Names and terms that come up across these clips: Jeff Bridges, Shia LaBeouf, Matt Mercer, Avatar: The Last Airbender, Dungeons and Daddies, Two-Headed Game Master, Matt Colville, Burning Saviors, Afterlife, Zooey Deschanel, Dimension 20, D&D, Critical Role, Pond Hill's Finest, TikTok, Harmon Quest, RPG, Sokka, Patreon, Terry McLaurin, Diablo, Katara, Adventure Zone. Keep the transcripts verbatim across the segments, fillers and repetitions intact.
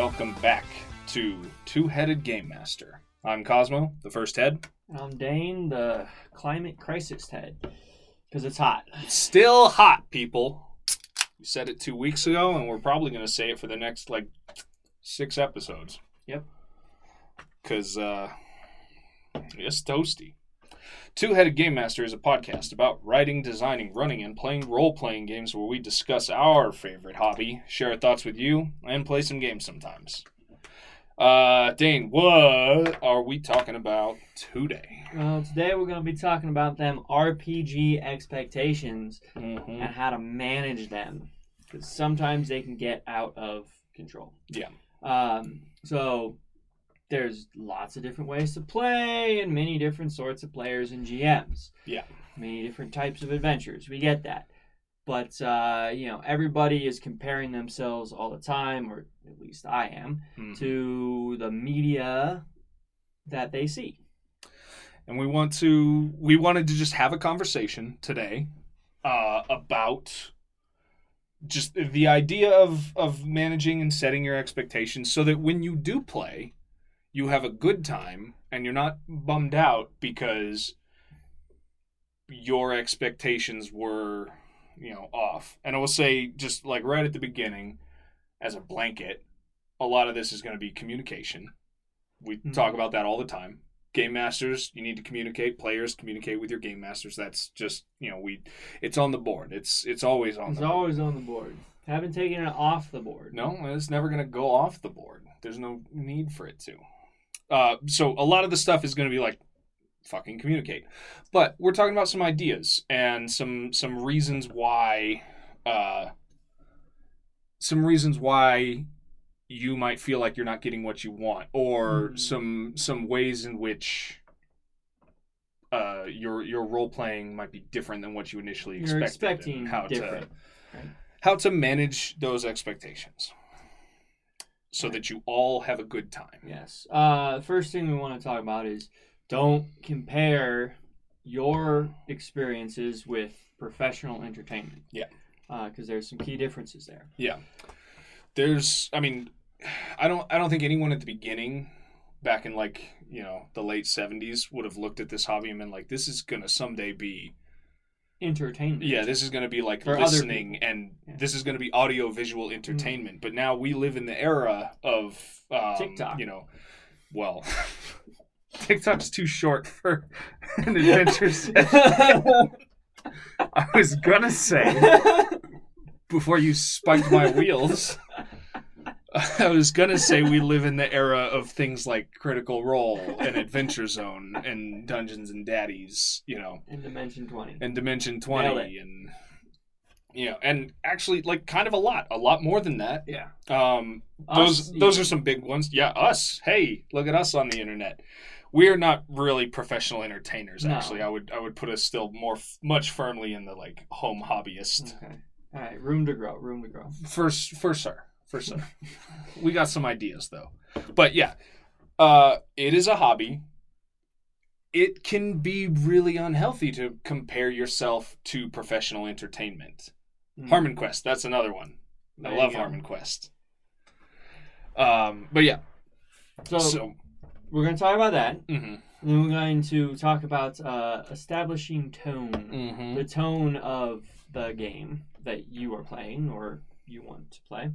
welcome back to Two-Headed Game Master. I'm Cosmo, the first head. I'm Dane, the climate crisis head, because it's hot. It's still hot, people. We said it two weeks ago, and we're probably going to say it for the next, like, six episodes. Yep. Because, uh, it's toasty. Two-Headed Game Master is a podcast about writing, designing, running, and playing role-playing games where we discuss our favorite hobby, share our thoughts with you, and play some games sometimes. Uh, Dane, what are we talking about today? Well, today we're going to be talking about them R P G expectations mm-hmm. and how to manage them, because sometimes they can get out of control. Yeah. Um. So... There's lots of different ways to play and many different sorts of players and G Ms. Yeah. Many different types of adventures. We get that. But, uh, you know, everybody is comparing themselves all the time, or at least I am, mm-hmm. to the media that they see. And we want to, we wanted to just have a conversation today uh, about... just the idea of, of managing and setting your expectations so that when you do play... you have a good time, and you're not bummed out because your expectations were, you know, off. And I will say, just like right at the beginning, as a blanket, a lot of this is going to be communication. We mm-hmm. talk about that all the time. Game masters, you need to communicate. Players, communicate with your game masters. That's just, you know, we. It's on the board. It's it's always on it's the always board. It's always on the board. Haven't taken it off the board. No, it's never going to go off the board. There's no need for it to. Uh, so a lot of the stuff is going to be like, fucking communicate. But we're talking about some ideas and some some reasons why, uh, some reasons why you might feel like you're not getting what you want, or mm-hmm. some some ways in which uh, your your role playing might be different than what you initially expected. You're expecting how different. To, right. How to manage those expectations. So that you all have a good time. Yes. Uh, first thing we want to talk about is don't compare your experiences with professional entertainment. Yeah. Because uh, there's some key differences there. Yeah. There's, I mean, I don't, I don't think anyone at the beginning, back in like, you know, the late seventies, would have looked at this hobby and been like, this is going to someday be entertainment. Yeah, this is going to be like for listening, and yeah. this is going to be audio-visual entertainment. Mm. But now we live in the era of um, TikTok. You know, well, TikTok's too short for an adventure session. I was gonna say before you spiked my wheels. I was gonna say we live in the era of things like Critical Role and Adventure Zone and Dungeons and Daddies, you know, and Dimension twenty, and Dimension twenty, and you know, and actually, like, kind of a lot, a lot more than that. Yeah. Um, us, those those yeah. are some big ones. Yeah, us. Hey, look at us on the internet. We are not really professional entertainers. No. Actually, I would I would put us still more much firmly in the like home hobbyist. Okay. All right, room to grow, room to grow. First, first, sir. For sure. We got some ideas, though. But, yeah, uh, it is a hobby. It can be really unhealthy to compare yourself to professional entertainment. Mm. Harmon Quest, that's another one. There I love Harmon Quest. Um, but, yeah. So, so we're going to talk about that. Mm-hmm. And then we're going to talk about uh, establishing tone. Mm-hmm. The tone of the game that you are playing or you want to play.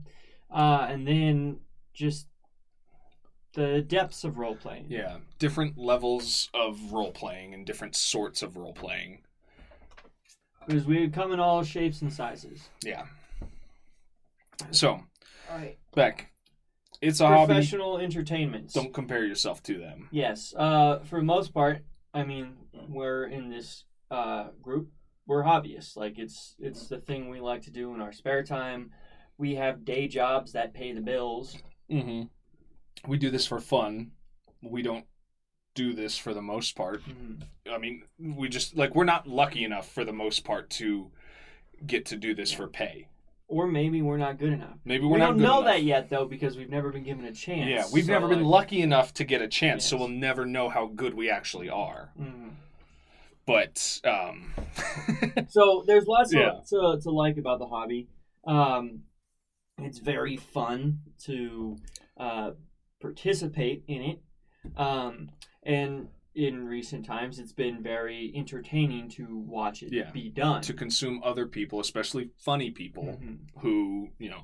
Uh, and then just the depths of role-playing. Yeah, different levels of role-playing and different sorts of role-playing. Because we come in all shapes and sizes. Yeah. So, all right. Back. It's a hobby. Professional entertainment. Don't compare yourself to them. Yes. Uh, for the most part, I mean, we're in this uh, group. We're hobbyists. Like, it's it's the thing we like to do in our spare time. We have day jobs that pay the bills. Mm-hmm. We do this for fun. We don't do this for the most part. Mm-hmm. I mean, we just, like, we're not lucky enough for the most part to get to do this yeah. for pay. Or maybe we're not good enough. Maybe we're we not good enough. We don't know that yet, though, because we've never been given a chance. Yeah, we've so never like, been lucky enough to get a chance, yes. so we'll never know how good we actually are. Mm-hmm. But, um... so, there's lots yeah. to, to like about the hobby. Um... It's very fun to uh, participate in it. Um, and in recent times, it's been very entertaining to watch it yeah. be done. To consume other people, especially funny people, mm-hmm. who, you know,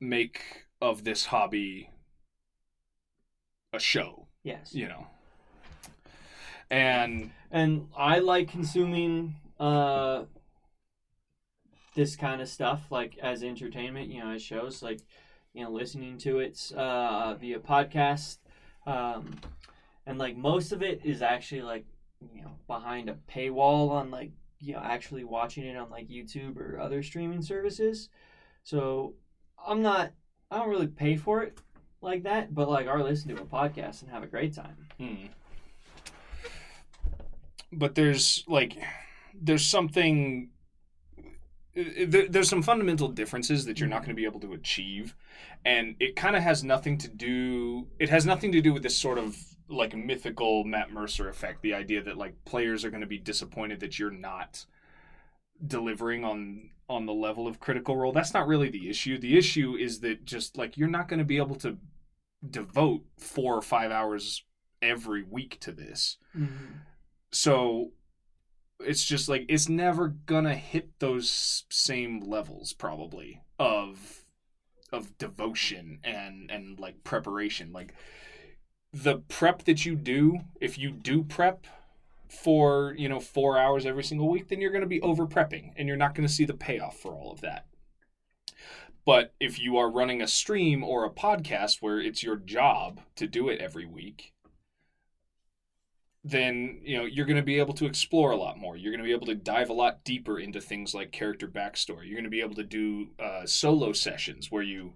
make of this hobby a show. Yes. You know. And and I like consuming uh, this kind of stuff, like, as entertainment, you know, as shows, like, you know, listening to it uh, via podcast. Um, and, like, most of it is actually, like, you know, behind a paywall on, like, you know, actually watching it on, like, YouTube or other streaming services. So I'm not, I don't really pay for it like that, but, like, I listen to a podcast and have a great time. Hmm. But there's, like, there's something, there, there's some fundamental differences that you're not going to be able to achieve. And it kind of has nothing to do, it has nothing to do with this sort of, like, mythical Matt Mercer effect. The idea that, like, players are going to be disappointed that you're not delivering on, on the level of Critical Role. That's not really the issue. The issue is that just, like, you're not going to be able to devote four or five hours every week to this. Mm-hmm. So it's just like, it's never gonna hit those same levels probably of of devotion and, and like preparation. Like the prep that you do, if you do prep for, you know, four hours every single week, then you're gonna be over prepping and you're not gonna see the payoff for all of that. But if you are running a stream or a podcast where it's your job to do it every week, then, you know, you're going to be able to explore a lot more. You're going to be able to dive a lot deeper into things like character backstory. You're going to be able to do uh, solo sessions where you,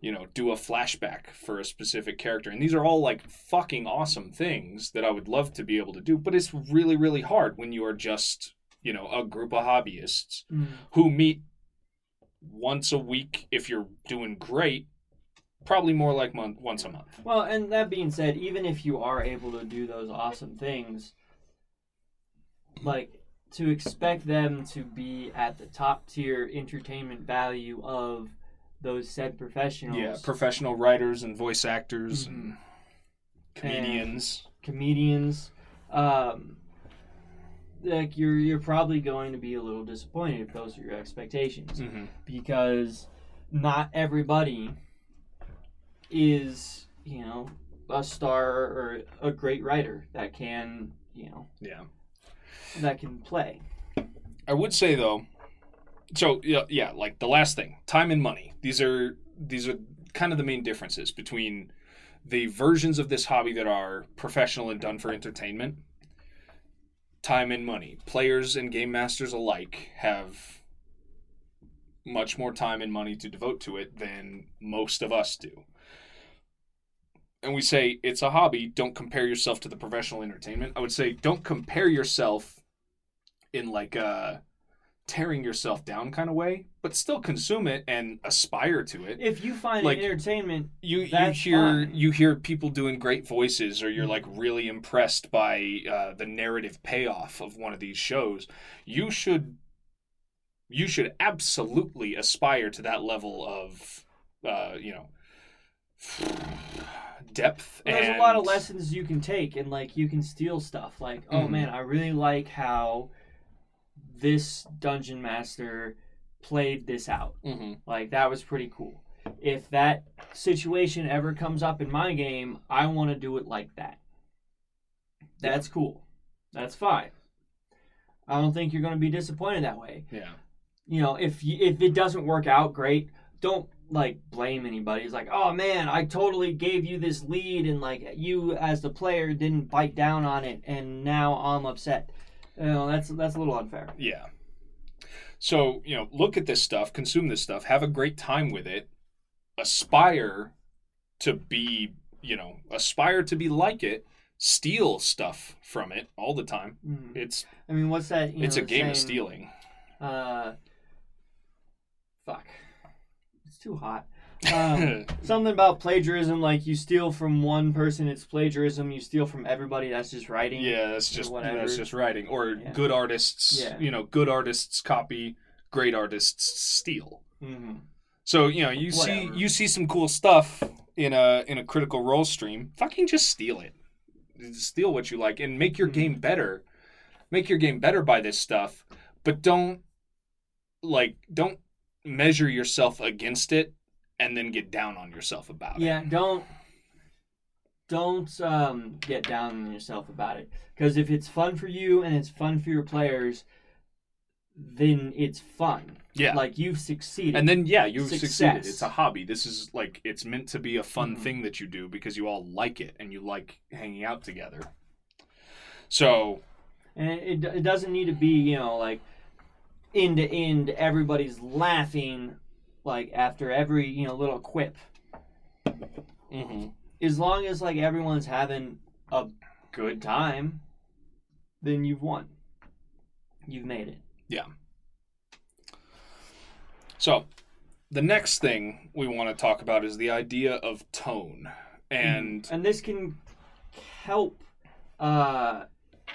you know, do a flashback for a specific character. And these are all, like, fucking awesome things that I would love to be able to do. But it's really, really hard when you are just, you know, a group of hobbyists mm. who meet once a week if you're doing great. Probably more like month, once a month. Well, and that being said, even if you are able to do those awesome things, like, to expect them to be at the top tier entertainment value of those said professionals. Yeah, professional writers and voice actors mm-hmm. and comedians. And comedians. Um, like, you're, you're probably going to be a little disappointed if those are your expectations. Mm-hmm. Because not everybody is, you know, a star or a great writer that can, you know, yeah, that can play. I would say, though, so yeah, yeah, like the last thing, time and money. These are these are kind of the main differences between the versions of this hobby that are professional and done for entertainment. Time and money. Players and game masters alike have much more time and money to devote to it than most of us do. And we say, it's a hobby, don't compare yourself to the professional entertainment. I would say, don't compare yourself in, like, a tearing yourself down kind of way, but still consume it and aspire to it. If you find, like, it entertainment, you, that's you hear fine. You hear people doing great voices, or you're, like, really impressed by uh, the narrative payoff of one of these shows, you should you should absolutely aspire to that level of, uh, you know... depth. Well, there's and... a lot of lessons you can take, and, like, you can steal stuff. Like, oh mm. man, I really like how this dungeon master played this out. Mm-hmm. Like, that was pretty cool. If that situation ever comes up in my game, I want to do it like that. That's yeah. cool. That's fine. I don't think you're going to be disappointed that way. Yeah. You know, if you, if it doesn't work out, great. Don't, like, blame anybody. It's like, oh man, I totally gave you this lead, and, like, you as the player didn't bite down on it, and now I'm upset. You know, that's that's a little unfair. Yeah. So, you know, look at this stuff, consume this stuff, have a great time with it, aspire to be, you know, aspire to be like it, steal stuff from it all the time. Mm-hmm. It's, I mean, what's that? You it's know, a game saying, of stealing. Uh, fuck. Too hot. Um, something about plagiarism, like, you steal from one person, it's plagiarism. You steal from everybody, that's just writing. Yeah, that's just whatever. That's just writing. Or yeah. good artists, yeah. you know, good artists copy, great artists steal. Mm-hmm. So, you know, you Whatever. see you see some cool stuff in a in a Critical Role stream, fucking just steal it. Just steal what you like and make your mm-hmm. game better. Make your game better by this stuff, but don't like don't measure yourself against it and then get down on yourself about yeah, it. Yeah, don't don't um, get down on yourself about it, because if it's fun for you and it's fun for your players, then it's fun. Yeah. Like, you've succeeded. And then, yeah, you've Success. succeeded. It's a hobby. This is, like, it's meant to be a fun mm-hmm. thing that you do because you all like it and you like hanging out together. So... And it, it doesn't need to be, you know, like, end-to-end, everybody's laughing, like, after every, you know, little quip. Mm-hmm. As long as, like, everyone's having a good time, then you've won. You've made it. Yeah. So, the next thing we want to talk about is the idea of tone. And and this can help uh,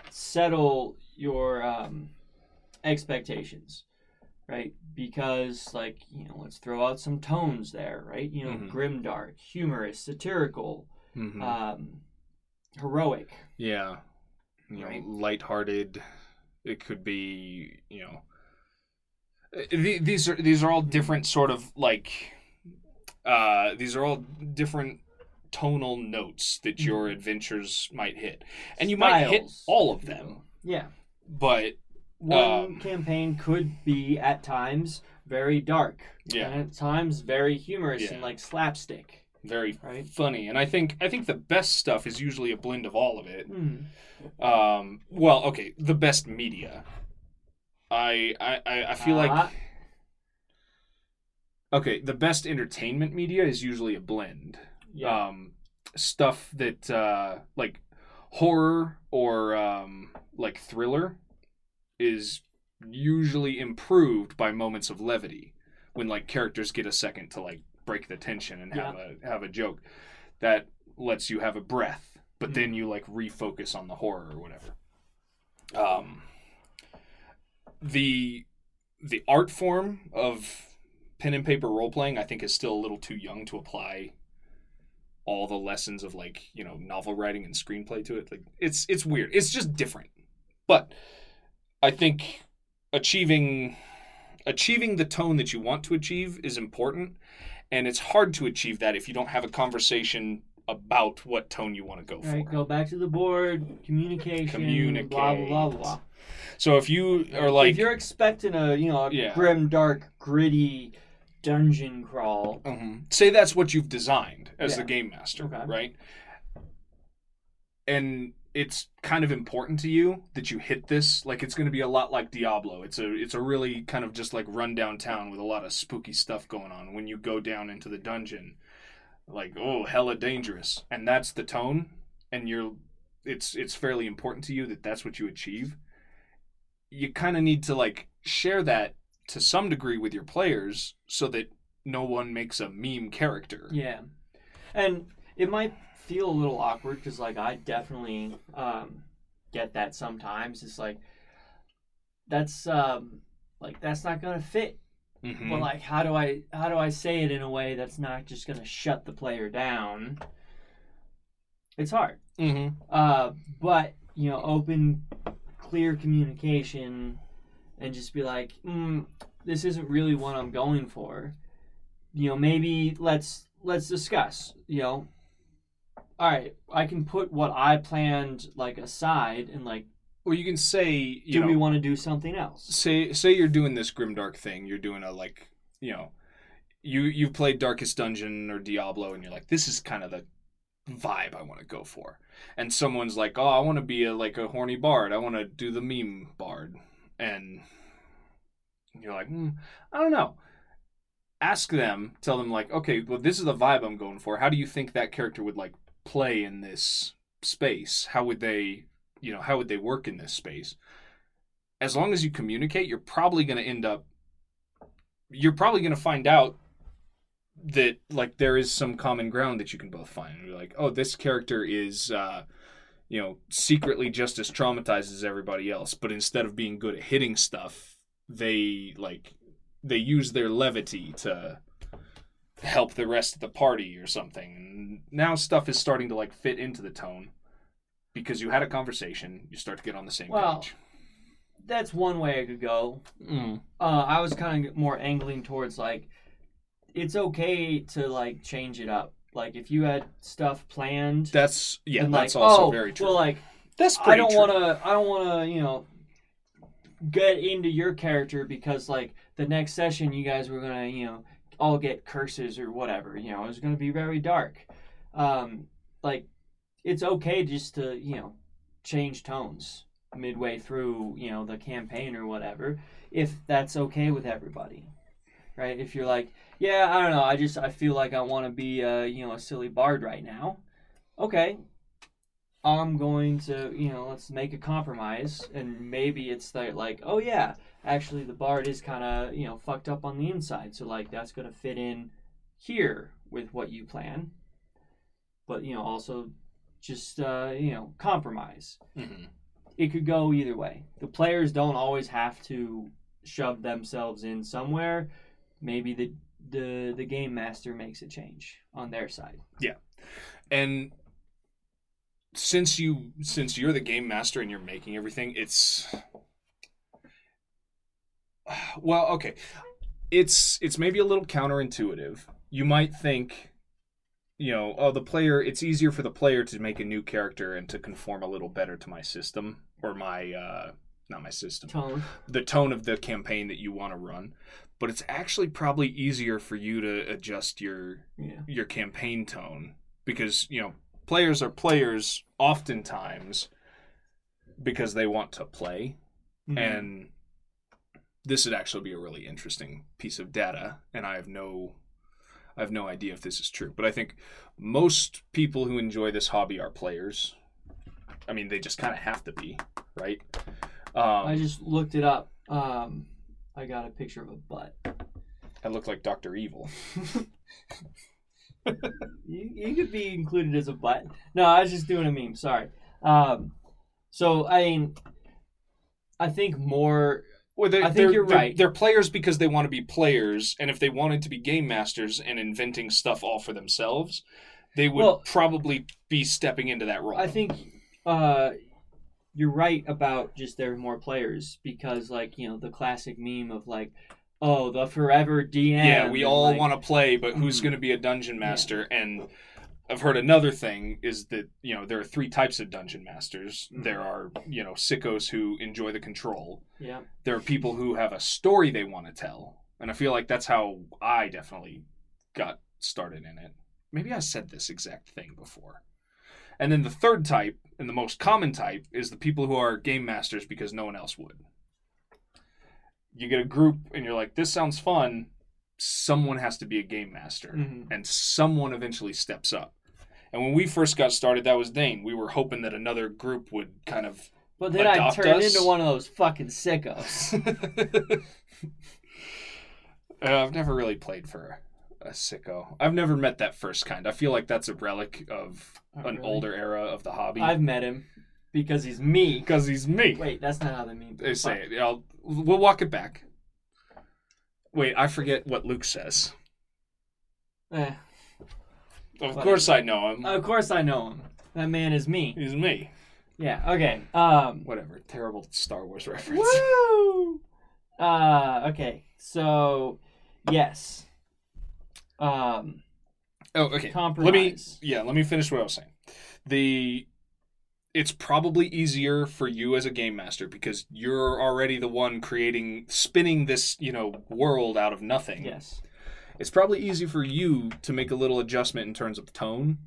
settle your um, expectations, right? Because, like, you know, let's throw out some tones there, right? You know, mm-hmm. grimdark, humorous, satirical, mm-hmm. um, heroic. Yeah. You right? know, lighthearted. It could be, you know, these are these are all different sort of like, uh, these are all different tonal notes that your adventures might hit, and you Styles. might hit all of them. Yeah, but one um, campaign could be at times very dark, yeah, and at times very humorous yeah. and like slapstick, very right? funny. And I think I think the best stuff is usually a blend of all of it. Mm. Um, well, okay, the best media. I I, I feel uh-huh. like okay, the best entertainment media is usually a blend. Yeah. Um, stuff that uh, like horror or um, like thriller is usually improved by moments of levity when like characters get a second to like break the tension and have yeah. a have a joke that lets you have a breath, but mm-hmm. then you like refocus on the horror or whatever. Um. The the art form of pen and paper role playing, I think, is still a little too young to apply all the lessons of like, you know, novel writing and screenplay to it. Like it's it's weird. It's just different. But I think achieving achieving the tone that you want to achieve is important, and it's hard to achieve that if you don't have a conversation about what tone you want to go all for. Right, go back to the board, communication, Communicate. blah, blah, blah, blah. So if you are like... If you're expecting a, you know, a yeah. grim, dark, gritty dungeon crawl... Mm-hmm. Say that's what you've designed as yeah. the game master, okay. right? And it's kind of important to you that you hit this. Like, it's going to be a lot like Diablo. It's a it's a really kind of just, like, run-down town with a lot of spooky stuff going on. When you go down into the dungeon, like, oh, hella dangerous. And that's the tone, and you're... It's, it's fairly important to you that that's what you achieve. You kind of need to, like, share that to some degree with your players so that no one makes a meme character. Yeah. And it might feel a little awkward because, like, I definitely um, get that sometimes. It's like, that's, um, like, that's not going to fit. Mm-hmm. But, like, how do I how do I say it in a way that's not just going to shut the player down? It's hard. Mm-hmm. Uh, but, you know, open... clear communication and just be like, mm, this isn't really what I'm going for. You know, maybe let's let's discuss, you know. All right, I can put what I planned like aside and like or you can say, you do know, we want to do something else? Say say you're doing this grimdark thing, you're doing a like, you know, you you've played Darkest Dungeon or Diablo and you're like, this is kind of the vibe I want to go for. And someone's like, oh, I want to be a like a horny bard. I want to do the meme bard. And you're like, mm, I don't know. Ask them, tell them like, okay, well, this is the vibe I'm going for. How do you think that character would like play in this space? How would they, you know, how would they work in this space? As long as you communicate, you're probably going to end up, you're probably going to find out that like there is some common ground that you can both find. You're like, oh, this character is, uh, you know, secretly just as traumatized as everybody else, but instead of being good at hitting stuff, they like they use their levity to help the rest of the party or something. And now stuff is starting to like fit into the tone because you had a conversation. You start to get on the same well, page. That's one way I could go. Mm. Uh, I was kind of more angling towards like, it's okay to like change it up. Like if you had stuff planned. That's yeah. And, like, that's also oh, very true. Well, like that's pretty I don't want to. I don't want to. You know, get into your character because like the next session you guys were gonna you know. all get curses or whatever, you know, it's going to be very dark. Um, like, it's okay just to, you know, change tones midway through, you know, the campaign or whatever, if that's okay with everybody, right? If you're like, yeah, I don't know, I just, I feel like I want to be, uh, you know, a silly bard right now. Okay, I'm going to, you know, let's make a compromise, and maybe it's that, like, oh yeah, actually the bard is kind of, you know, fucked up on the inside. So, like, that's going to fit in here with what you plan. But, you know, also just, uh, you know, compromise. Mm-hmm. It could go either way. The players don't always have to shove themselves in somewhere. Maybe the the, the game master makes a change on their side. Yeah. And since you since you're the game master and you're making everything, it's... Well, okay, it's it's maybe a little counterintuitive. You might think, you know, oh, the player. It's easier for the player to make a new character and to conform a little better to my system or my uh, not my system, tone. The tone of the campaign that you want to run. But it's actually probably easier for you to adjust your yeah. your campaign tone because you know players are players oftentimes because they want to play mm-hmm. and. This would actually be a really interesting piece of data, and I have no, I have no idea if this is true. But I think most people who enjoy this hobby are players. I mean, they just kind of have to be, right? Um, I just looked it up. Um, I got a picture of a butt. I look like Doctor Evil. you, you could be included as a butt. No, I was just doing a meme. Sorry. Um, so I mean, I think more. Well, I think they're, you're they're, right. They're players because they want to be players, and if they wanted to be game masters and inventing stuff all for themselves, they would well, probably be stepping into that role. I think uh, you're right about just there are more players because, like, you know, the classic meme of, like, oh, the forever D M. Yeah, we all like, want to play, but who's mm, going to be a dungeon master? Yeah. And I've heard another thing is that, you know, there are three types of dungeon masters. Mm-hmm. There are, you know, sickos who enjoy the control. Yeah. There are people who have a story they want to tell. And I feel like that's how I definitely got started in it. Maybe I said this exact thing before. And then the third type, and the most common type, is the people who are game masters because no one else would. You get a group and you're like, this sounds fun. Someone has to be a game master. Mm-hmm. And someone eventually steps up. And when we first got started, that was Dane. We were hoping that another group would kind of But then I turned us. into one of those fucking sickos. uh, I've never really played for a, a sicko. I've never met that first kind. I feel like that's a relic of Not an really. older era of the hobby. I've met him because he's me. Because he's me. Wait, that's not how they mean. They say it. I'll, we'll walk it back. Wait, I forget what Luke says. Eh. Of well, course I know him. Of course I know him. That man is me. He's me. Yeah, okay. Um, Whatever. Terrible Star Wars reference. Woo! Uh, okay, so, yes. Um, oh, okay. Compromise. Let me, yeah, let me finish what I was saying. The... It's probably easier for you as a game master because you're already the one creating, spinning this, you know, world out of nothing. Yes. It's probably easy for you to make a little adjustment in terms of tone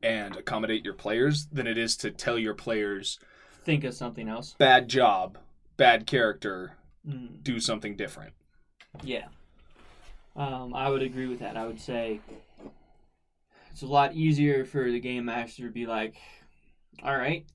and accommodate your players than it is to tell your players... Think of something else. Bad job, bad character, mm. do something different. Yeah. Um, I would agree with that. I would say it's a lot easier for the game master to be like... All right,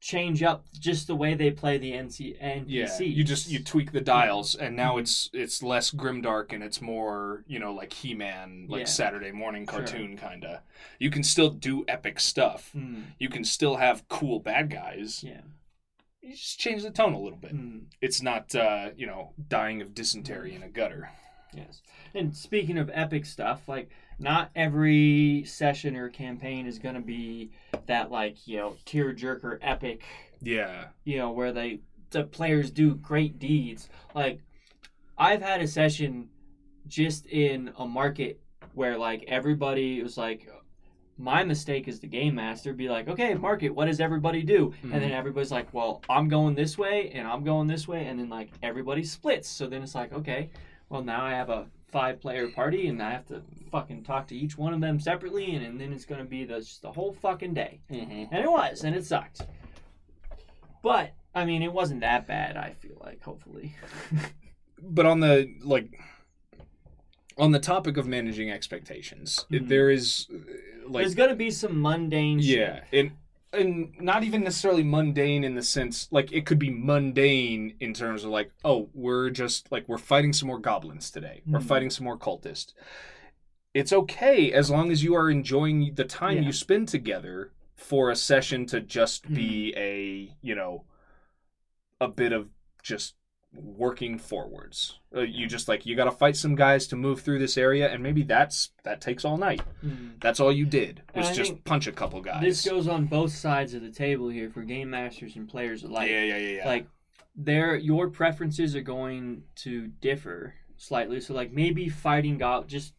change up just the way they play the N P Cs. Yeah, you just you tweak the dials, and now it's it's less grimdark and it's more you know like He-Man, like yeah. Saturday morning cartoon sure. kinda. You can still do epic stuff. Mm. You can still have cool bad guys. Yeah, you just change the tone a little bit. Mm. It's not uh, you know dying of dysentery in a gutter. Yes. And speaking of epic stuff, like, not every session or campaign is going to be that, like, you know, tearjerker epic. Yeah. You know, where they the players do great deeds. Like, I've had a session just in a market where, like, everybody was like, my mistake as the game master, be like, okay, market, what does everybody do? Mm-hmm. And then everybody's like, well, I'm going this way, and I'm going this way, and then, like, everybody splits. So then it's like, okay, well, now I have a five-player party, and I have to fucking talk to each one of them separately, and, and then it's going to be the, just the whole fucking day. Mm-hmm. And it was, and it sucked. But, I mean, it wasn't that bad, I feel like, hopefully. But on the, like... on the topic of managing expectations, mm-hmm. there is, like... there's going to be some mundane yeah, shit. Yeah, and, and not even necessarily mundane in the sense... like, it could be mundane in terms of, like, oh, we're just, like, we're fighting some more goblins today. Mm-hmm. We're fighting some more cultists. It's okay as long as you are enjoying the time yeah. you spend together for a session to just mm-hmm. be a, you know, a bit of just... working forwards. Uh, you just like you got to fight some guys to move through this area, and maybe that's that takes all night. Mm-hmm. That's all you did was just punch a couple guys. This goes on both sides of the table here for game masters and players alike. Yeah, yeah, yeah. yeah. Like, their your preferences are going to differ slightly. So, like, maybe fighting go- just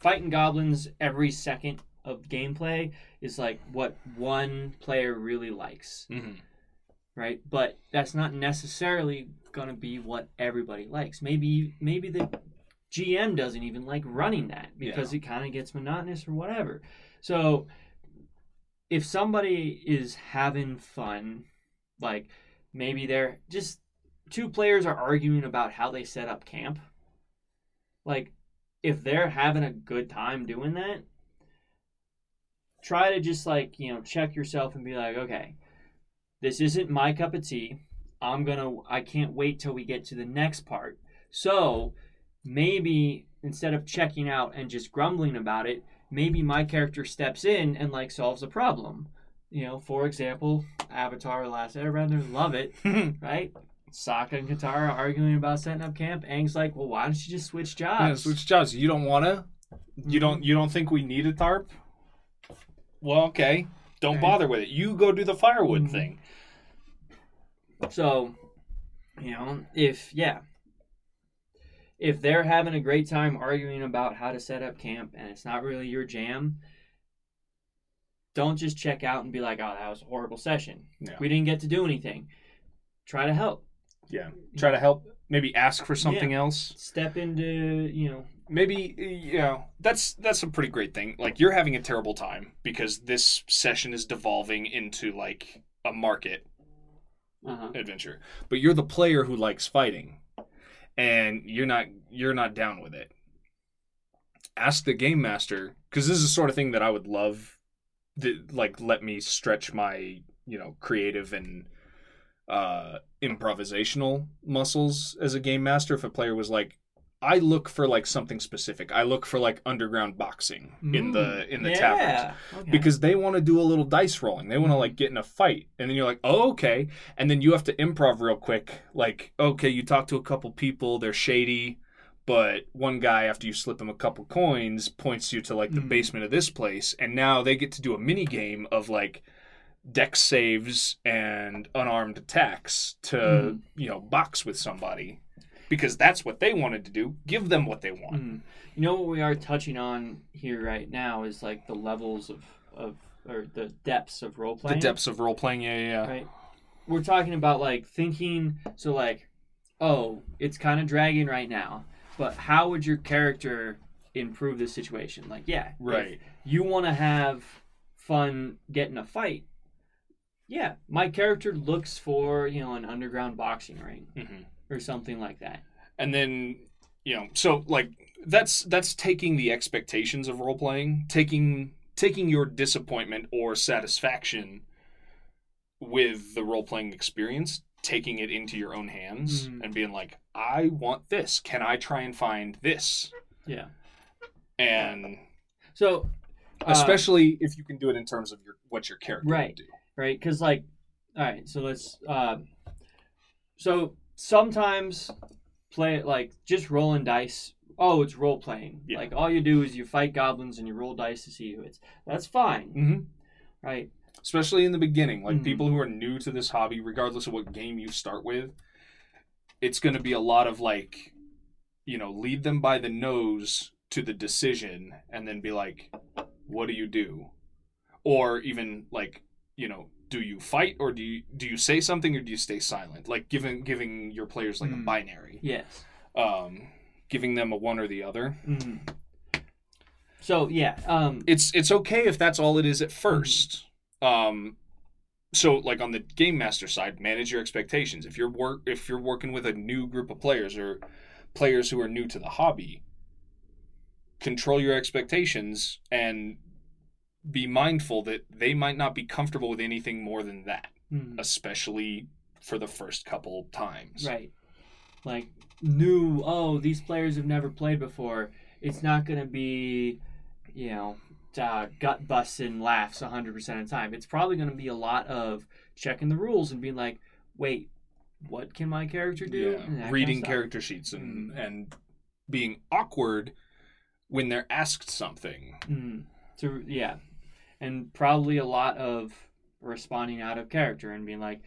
fighting goblins every second of gameplay is like what one player really likes. Mm-hmm. Right, but that's not necessarily going to be what everybody likes. Maybe maybe the G M doesn't even like running that because yeah. it kind of gets monotonous or whatever. So if somebody is having fun, like maybe they're just two players are arguing about how they set up camp. Like, if they're having a good time doing that, try to just, like, you know, check yourself and be like, okay, this isn't my cup of tea. I'm going to, I can't wait till we get to the next part. So maybe instead of checking out and just grumbling about it, maybe my character steps in and, like, solves a problem. You know, for example, Avatar: The Last Airbender, love it, right? Sokka and Katara arguing about setting up camp. Aang's like, well, why don't you just switch jobs? Yeah, switch jobs. You don't want to? You don't, you don't think we need a tarp? Well, okay. Don't bother with it. You go do the firewood thing. So, you know, if, yeah. If they're having a great time arguing about how to set up camp and it's not really your jam, don't just check out and be like, oh, that was a horrible session. No. We didn't get to do anything. Try to help. Yeah. Try to help. Maybe ask for something yeah. else. Step into, you know. Maybe, you know, that's that's a pretty great thing. Like, you're having a terrible time because this session is devolving into, like, a market uh-huh. adventure. But you're the player who likes fighting, and you're not you're not down with it. Ask the game master, because this is the sort of thing that I would love to, like, let me stretch my, you know, creative and uh, improvisational muscles as a game master. If a player was like, I look for, like, something specific. I look for, like, underground boxing mm. in the in the yeah. taverns. Okay. Because they want to do a little dice rolling. They want to, like, get in a fight. And then you're like, oh, okay. And then you have to improv real quick. Like, okay, you talk to a couple people. They're shady. But one guy, after you slip him a couple coins, points you to, like, the mm. basement of this place. And now they get to do a mini game of, like, dex saves and unarmed attacks to, mm. you know, box with somebody. Because that's what they wanted to do. Give them what they want. Mm. You know what we are touching on here right now is, like, the levels of, of or the depths of role-playing. The depths of role-playing, yeah, yeah, yeah. Right? We're talking about, like, thinking, so, like, oh, it's kind of dragging right now, but how would your character improve this situation? Like, yeah. Right. If you want to have fun getting a fight, yeah, my character looks for, you know, an underground boxing ring. Mm-hmm. Or something like that. And then, you know, so, like, that's that's taking the expectations of role-playing, taking taking your disappointment or satisfaction with the role-playing experience, taking it into your own hands mm-hmm. and being like, I want this. Can I try and find this? Yeah. And so... Uh, especially if you can do it in terms of your what your character right, would do. Right, because, like... All right, so let's... Uh, so... Sometimes play it like just rolling dice oh, it's role playing. Yeah. Like all you do is you fight goblins and you roll dice to see who it's. That's fine, mm-hmm. right? Especially in the beginning, like mm-hmm. people who are new to this hobby, regardless of what game you start with, it's going to be a lot of like, you know, lead them by the nose to the decision, and then be like, what do you do? Or even like, you know, do you fight or do you do you say something or do you stay silent? Like giving giving your players like mm. a binary. Yes. Um, giving them a one or the other. Mm. So yeah, um, it's it's okay if that's all it is at first. Mm. Um, so like on the game master side, manage your expectations. If you're work if you're working with a new group of players or players who are new to the hobby, control your expectations and be mindful that they might not be comfortable with anything more than that, mm. especially for the first couple times. Right. Like, new, oh, these players have never played before. It's not going to be, you know, uh, gut-busting laughs one hundred percent of the time. It's probably going to be a lot of checking the rules and being like, wait, what can my character do? Yeah. Reading kind of character sheets and, mm. and being awkward when they're asked something. Mm. To, yeah, and probably a lot of responding out of character and being like,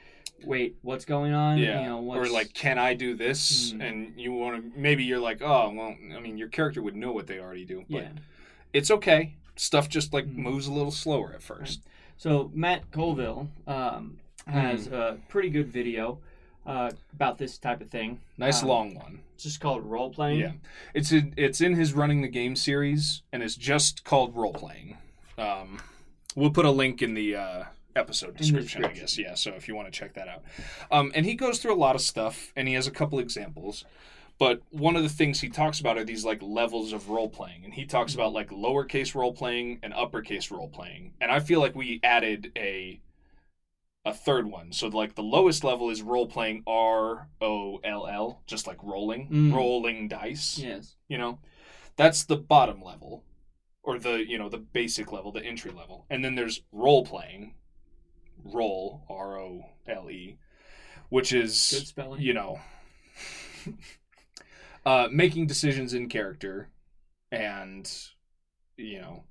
wait, what's going on? Yeah, you know, what's... or like, can I do this? Mm. And you want to, maybe you're like, oh, well, I mean, your character would know what they already do. But yeah. It's okay. Stuff just like mm. moves a little slower at first. Right. So Matt Colville um, has mm. a pretty good video Uh, about this type of thing. Nice um, long one. It's just called Role Playing? Yeah. It's in, it's in his Running the Game series, and it's just called Role Playing. Um, we'll put a link in the uh, episode description, the description, I guess. Yeah, so if you want to check that out. Um, and he goes through a lot of stuff, and he has a couple examples. But one of the things he talks about are these, like, levels of role playing. And he talks about, like, lowercase role playing and uppercase role playing. And I feel like we added a... a third one. So like the lowest level is role playing, R O L L, just like rolling, mm. rolling dice. Yes. You know, that's the bottom level or the, you know, the basic level, the entry level. And then there's role playing, roll, R O L E, which is, good spelling. You know, uh, making decisions in character and, you know,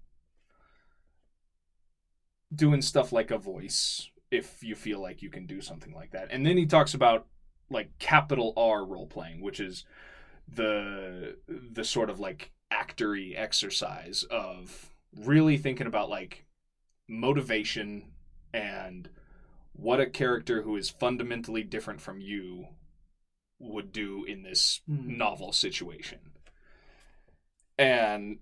doing stuff like a voice, if you feel like you can do something like that. And then he talks about like capital R role playing, which is the the sort of like actory exercise of really thinking about like motivation and what a character who is fundamentally different from you would do in this mm. novel situation. And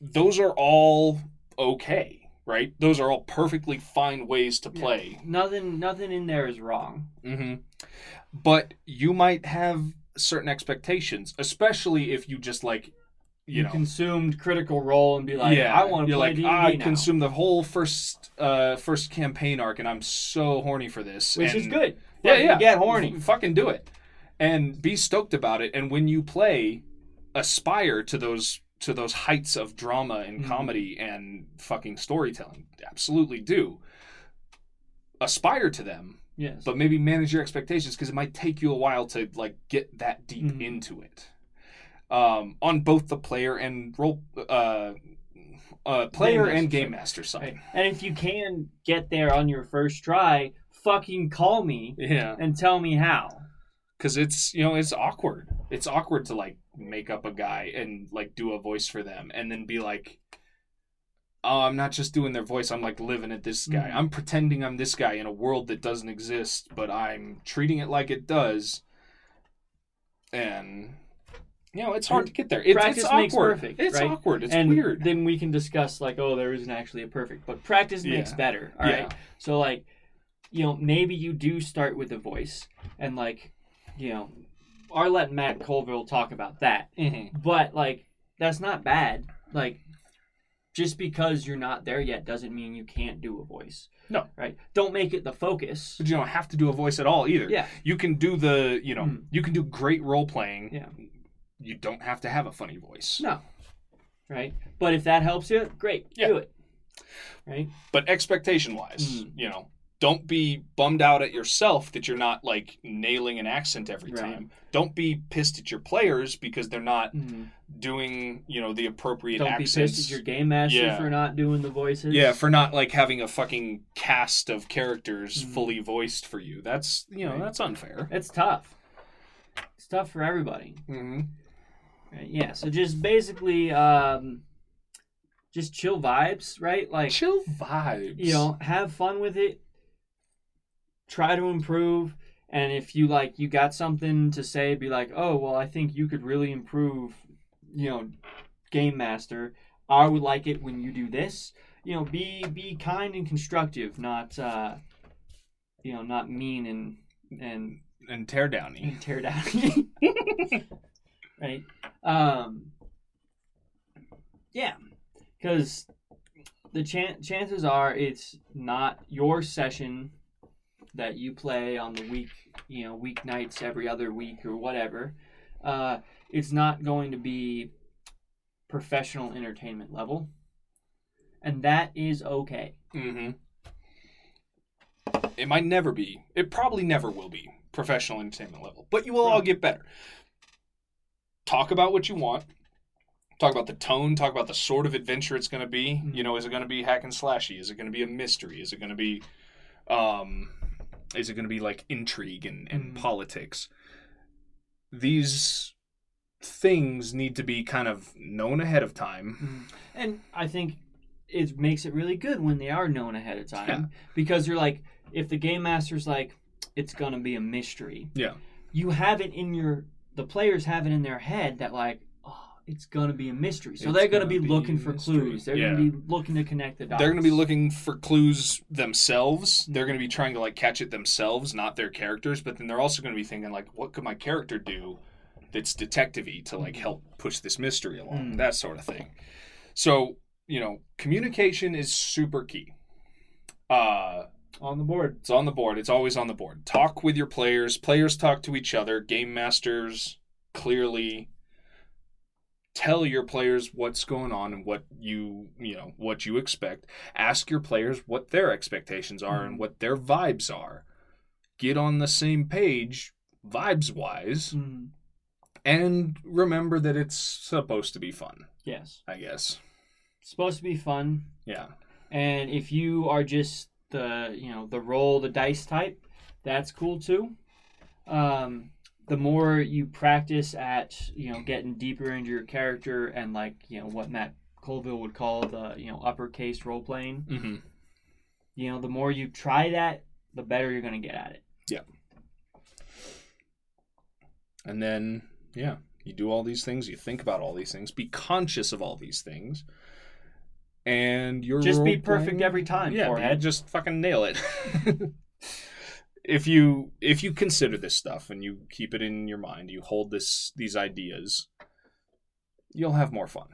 those are all okay. Right? Those are all perfectly fine ways to play. Yeah. Nothing nothing in there is wrong. Mm-hmm. But you might have certain expectations, especially if you just like, you, you know... consumed Critical Role and be like, yeah, I want to play like, D and D now. I consumed the whole first uh, first campaign arc and I'm so horny for this. Which and, is good. Yeah, yeah. You get horny. Fucking do it. And be stoked about it. And when you play, aspire to those... to those heights of drama and comedy mm-hmm. and fucking storytelling. Absolutely do. Aspire to them. Yes. But maybe manage your expectations because it might take you a while to like get that deep mm-hmm. into it. Um, on both the player and role uh, uh, player and game master side. Right. And if you can get there on your first try, fucking call me yeah. and tell me how. Because it's, you know, it's awkward. It's awkward to, like, make up a guy and, like, do a voice for them and then be like, oh, I'm not just doing their voice. I'm, like, living at this guy. Mm-hmm. I'm pretending I'm this guy in a world that doesn't exist, but I'm treating it like it does. And, you know, it's hard to get there. It, practice it's awkward. Makes perfect. It's right? awkward. It's and weird. Then we can discuss, like, oh, there isn't actually a perfect. But practice yeah. makes better, all yeah. right? So, like, you know, maybe you do start with a voice and, like, you know, or let Matt Colville talk about that. Mm-hmm. But, like, that's not bad. Like, just because you're not there yet doesn't mean you can't do a voice. No. Right? Don't make it the focus. But you don't have to do a voice at all either. Yeah. You can do the, you know, mm. you can do great role playing. Yeah. You don't have to have a funny voice. No. Right? But if that helps you, great. Yeah. Do it. Right? But expectation-wise, mm. you know, Don't be bummed out at yourself that you're not, like, nailing an accent every right. time. Don't be pissed at your players because they're not mm-hmm. doing, you know, the appropriate Don't accents. Don't be pissed at your game master yeah. for not doing the voices. Yeah, for not, like, having a fucking cast of characters mm-hmm. fully voiced for you. That's, you know, right. that's unfair. It's tough. It's tough for everybody. Mm-hmm. Right, yeah, so just basically... Um, just chill vibes, right? Like chill vibes. You know, have fun with it. Try to improve. And if you like, you got something to say, be like, oh, well, I think you could really improve, you know, Game Master. I would like it when you do this. You know, be be kind and constructive, not, uh, you know, not mean and... And, and tear-downy. And tear-downy. Right? Um, yeah. Because the chan- chances are it's not your session that you play on the week, you know, weeknights every other week or whatever. Uh, it's not going to be professional entertainment level. And that is okay. Mm-hmm. It might never be. It probably never will be professional entertainment level. But you will right. all get better. Talk about what you want. Talk about the tone, talk about the sort of adventure it's going to be. You know, is it going to be hack and slashy? Is it going to be a mystery? Is it going to be, um, is it going to be like intrigue and, and mm. politics? These things need to be kind of known ahead of time. And I think it makes it really good when they are known ahead of time. Yeah. Because you're like, if the game master's like, it's going to be a mystery. Yeah. You have it in your, the players have it in their head that like, it's going to be a mystery. So it's they're going to be, be looking for clues. They're yeah. going to be looking to connect the dots. They're going to be looking for clues themselves. Mm-hmm. They're going to be trying to, like, catch it themselves, not their characters. But then they're also going to be thinking, like, what could my character do that's detective-y to, like, help push this mystery along? Mm-hmm. That sort of thing. So, you know, communication is super key. Uh, on the board. It's on the board. It's always on the board. Talk with your players. Players talk to each other. Game masters clearly... Tell your players what's going on and what you, you know, what you expect. Ask your players what their expectations are mm. and what their vibes are. Get on the same page, vibes-wise, mm. and remember that it's supposed to be fun. Yes. I guess. It's supposed to be fun. Yeah. And if you are just the, you know, the roll the dice type, that's cool too. Um... The more you practice at, you know, getting deeper into your character and, like, you know, what Matt Colville would call the, you know, uppercase role-playing, mm-hmm. you know, the more you try that, the better you're going to get at it. Yeah. And then, yeah, you do all these things, you think about all these things, be conscious of all these things, and you're Just be perfect every time, yeah, forehead. Just fucking nail it. If you if you consider this stuff and you keep it in your mind, you hold this these ideas, you'll have more fun.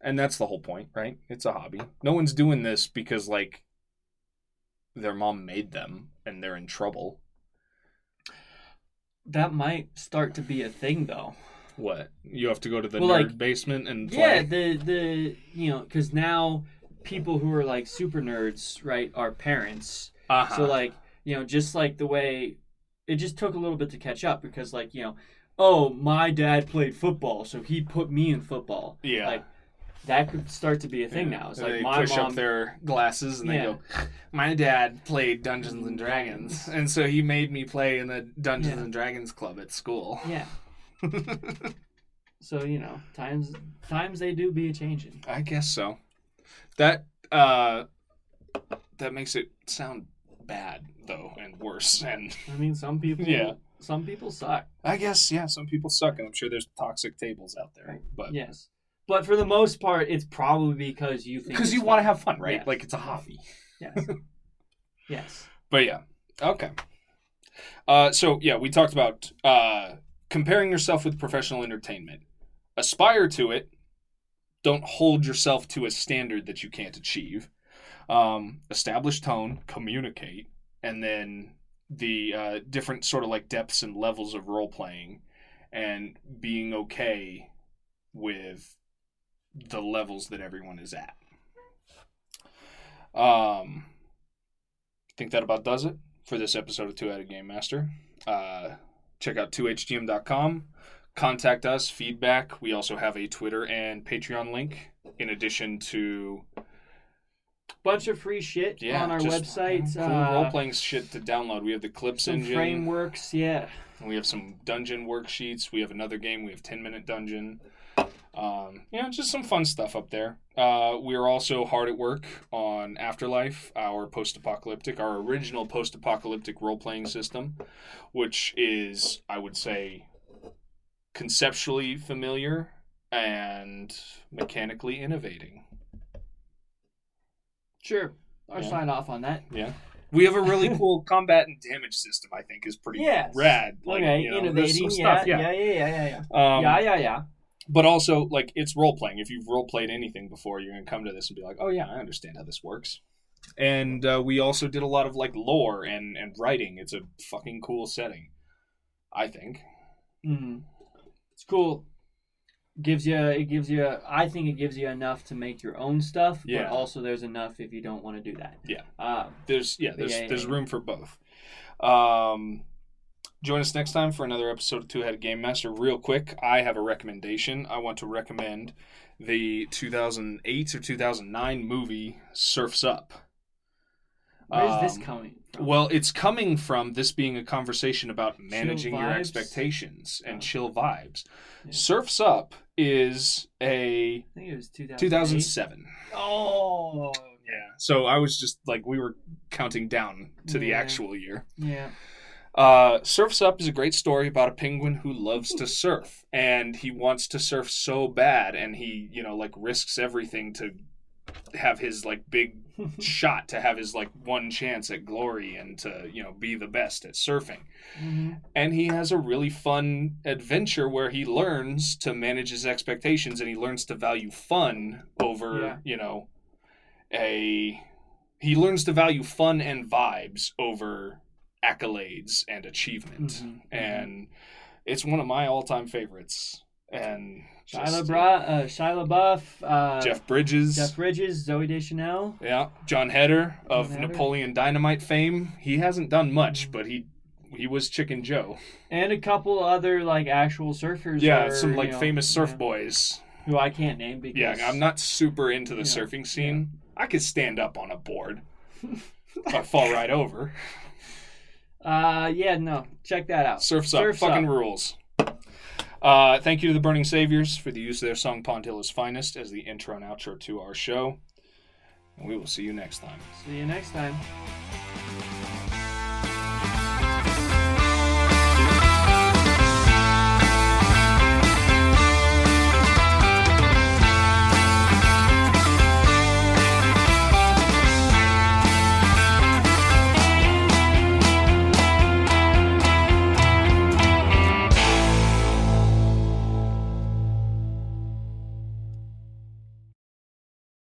And that's the whole point, right? It's a hobby. No one's doing this because, like, their mom made them and they're in trouble. That might start to be a thing, though. What? You have to go to the well, nerd like, basement and play? Yeah, the, the you know, because now people who are, like, super nerds, right, are parents. Uh-huh. So, like... You know, just like the way it just took a little bit to catch up because, like, you know, oh, my dad played football, so he put me in football. Yeah. Like, that could start to be a thing yeah. now. It's like they my push mom, up their glasses and yeah. they go, my dad played Dungeons and Dragons, and so he made me play in the Dungeons yeah. and Dragons club at school. Yeah. So, you know, times times they do be a changing. I guess so. That uh, that makes it sound bad though and worse, and I mean some people yeah some people suck, I guess. Yeah, some people suck, and I'm sure there's toxic tables out there, right. But yes, but for the most part it's probably because you think because you want to have fun, right? Yes. Like, it's a hobby. Yes. Yes. But yeah, okay. Uh so yeah, we talked about uh comparing yourself with professional entertainment. Aspire to it. Don't hold yourself to a standard that you can't achieve. Um, establish tone, communicate, and then the uh, different sort of like depths and levels of role-playing, and being okay with the levels that everyone is at. Um, think that about does it for this episode of Two-Headed Game Master. Uh, check out two H G M dot com. Contact us, feedback. We also have a Twitter and Patreon link in addition to... bunch of free shit yeah, on our website. Cool uh, role-playing shit to download. We have the Clips some engine. Frameworks, yeah. We have some dungeon worksheets. We have another game. We have ten-minute dungeon. Um, you know, just some fun stuff up there. Uh, we are also hard at work on Afterlife, our post-apocalyptic, our original post-apocalyptic role-playing system, which is, I would say, conceptually familiar and mechanically innovating. Sure. I'll yeah. sign off on that. Yeah. We have a really cool combat and damage system, I think, is pretty yes. rad. Like, okay, you know, innovating, yeah, yeah, yeah, yeah, yeah, yeah. Um, yeah, yeah, yeah. But also, like, it's role-playing. If you've role-played anything before, you're going to come to this and be like, oh, yeah, I understand how this works. And uh, we also did a lot of, like, lore and, and writing. It's a fucking cool setting, I think. Mm-hmm. It's cool. Gives you, it gives you, I think it gives you enough to make your own stuff, yeah. but also there's enough if you don't want to do that. Yeah. Um, there's, yeah, there's, yeah, yeah, there's room for both. Um, join us next time for another episode of Two-Headed Game Master. Real quick, I have a recommendation. I want to recommend the two thousand eight or two thousand nine movie Surf's Up. Where's um, this coming from? Well, it's coming from this being a conversation about managing your expectations and oh. chill vibes. Yeah. Surf's Up is a... I think it was two thousand seven. Oh! Yeah. So I was just like, we were counting down to yeah. the actual year. Yeah. Uh, Surf's Up is a great story about a penguin who loves to surf. And he wants to surf so bad. And he, you know, like risks everything to... have his like big shot, to have his like one chance at glory and to, you know, be the best at surfing. Mm-hmm. And he has a really fun adventure where he learns to manage his expectations and he learns to value fun over, yeah. you know, a, he learns to value fun and vibes over accolades and achievement. Mm-hmm. And mm-hmm. it's one of my all-time favorites. And Shia LaBeouf, uh, Shia LaBeouf uh, Jeff Bridges, Jeff Bridges, Zooey Deschanel, yeah, John Heder of Heder. Napoleon Dynamite fame. He hasn't done much, but he he was Chicken Joe, and a couple other like actual surfers. Yeah, are, some like you know, famous surf yeah. boys who I can't name because yeah, I'm not super into the you know, surfing scene. Yeah. I could stand up on a board, I fall right over. Uh, yeah, no, check that out. Surf's Up, Surf's fucking up. Rules. Uh, thank you to the Burning Saviors for the use of their song Pond Hill's Finest as the intro and outro to our show. And we will see you next time. See you next time.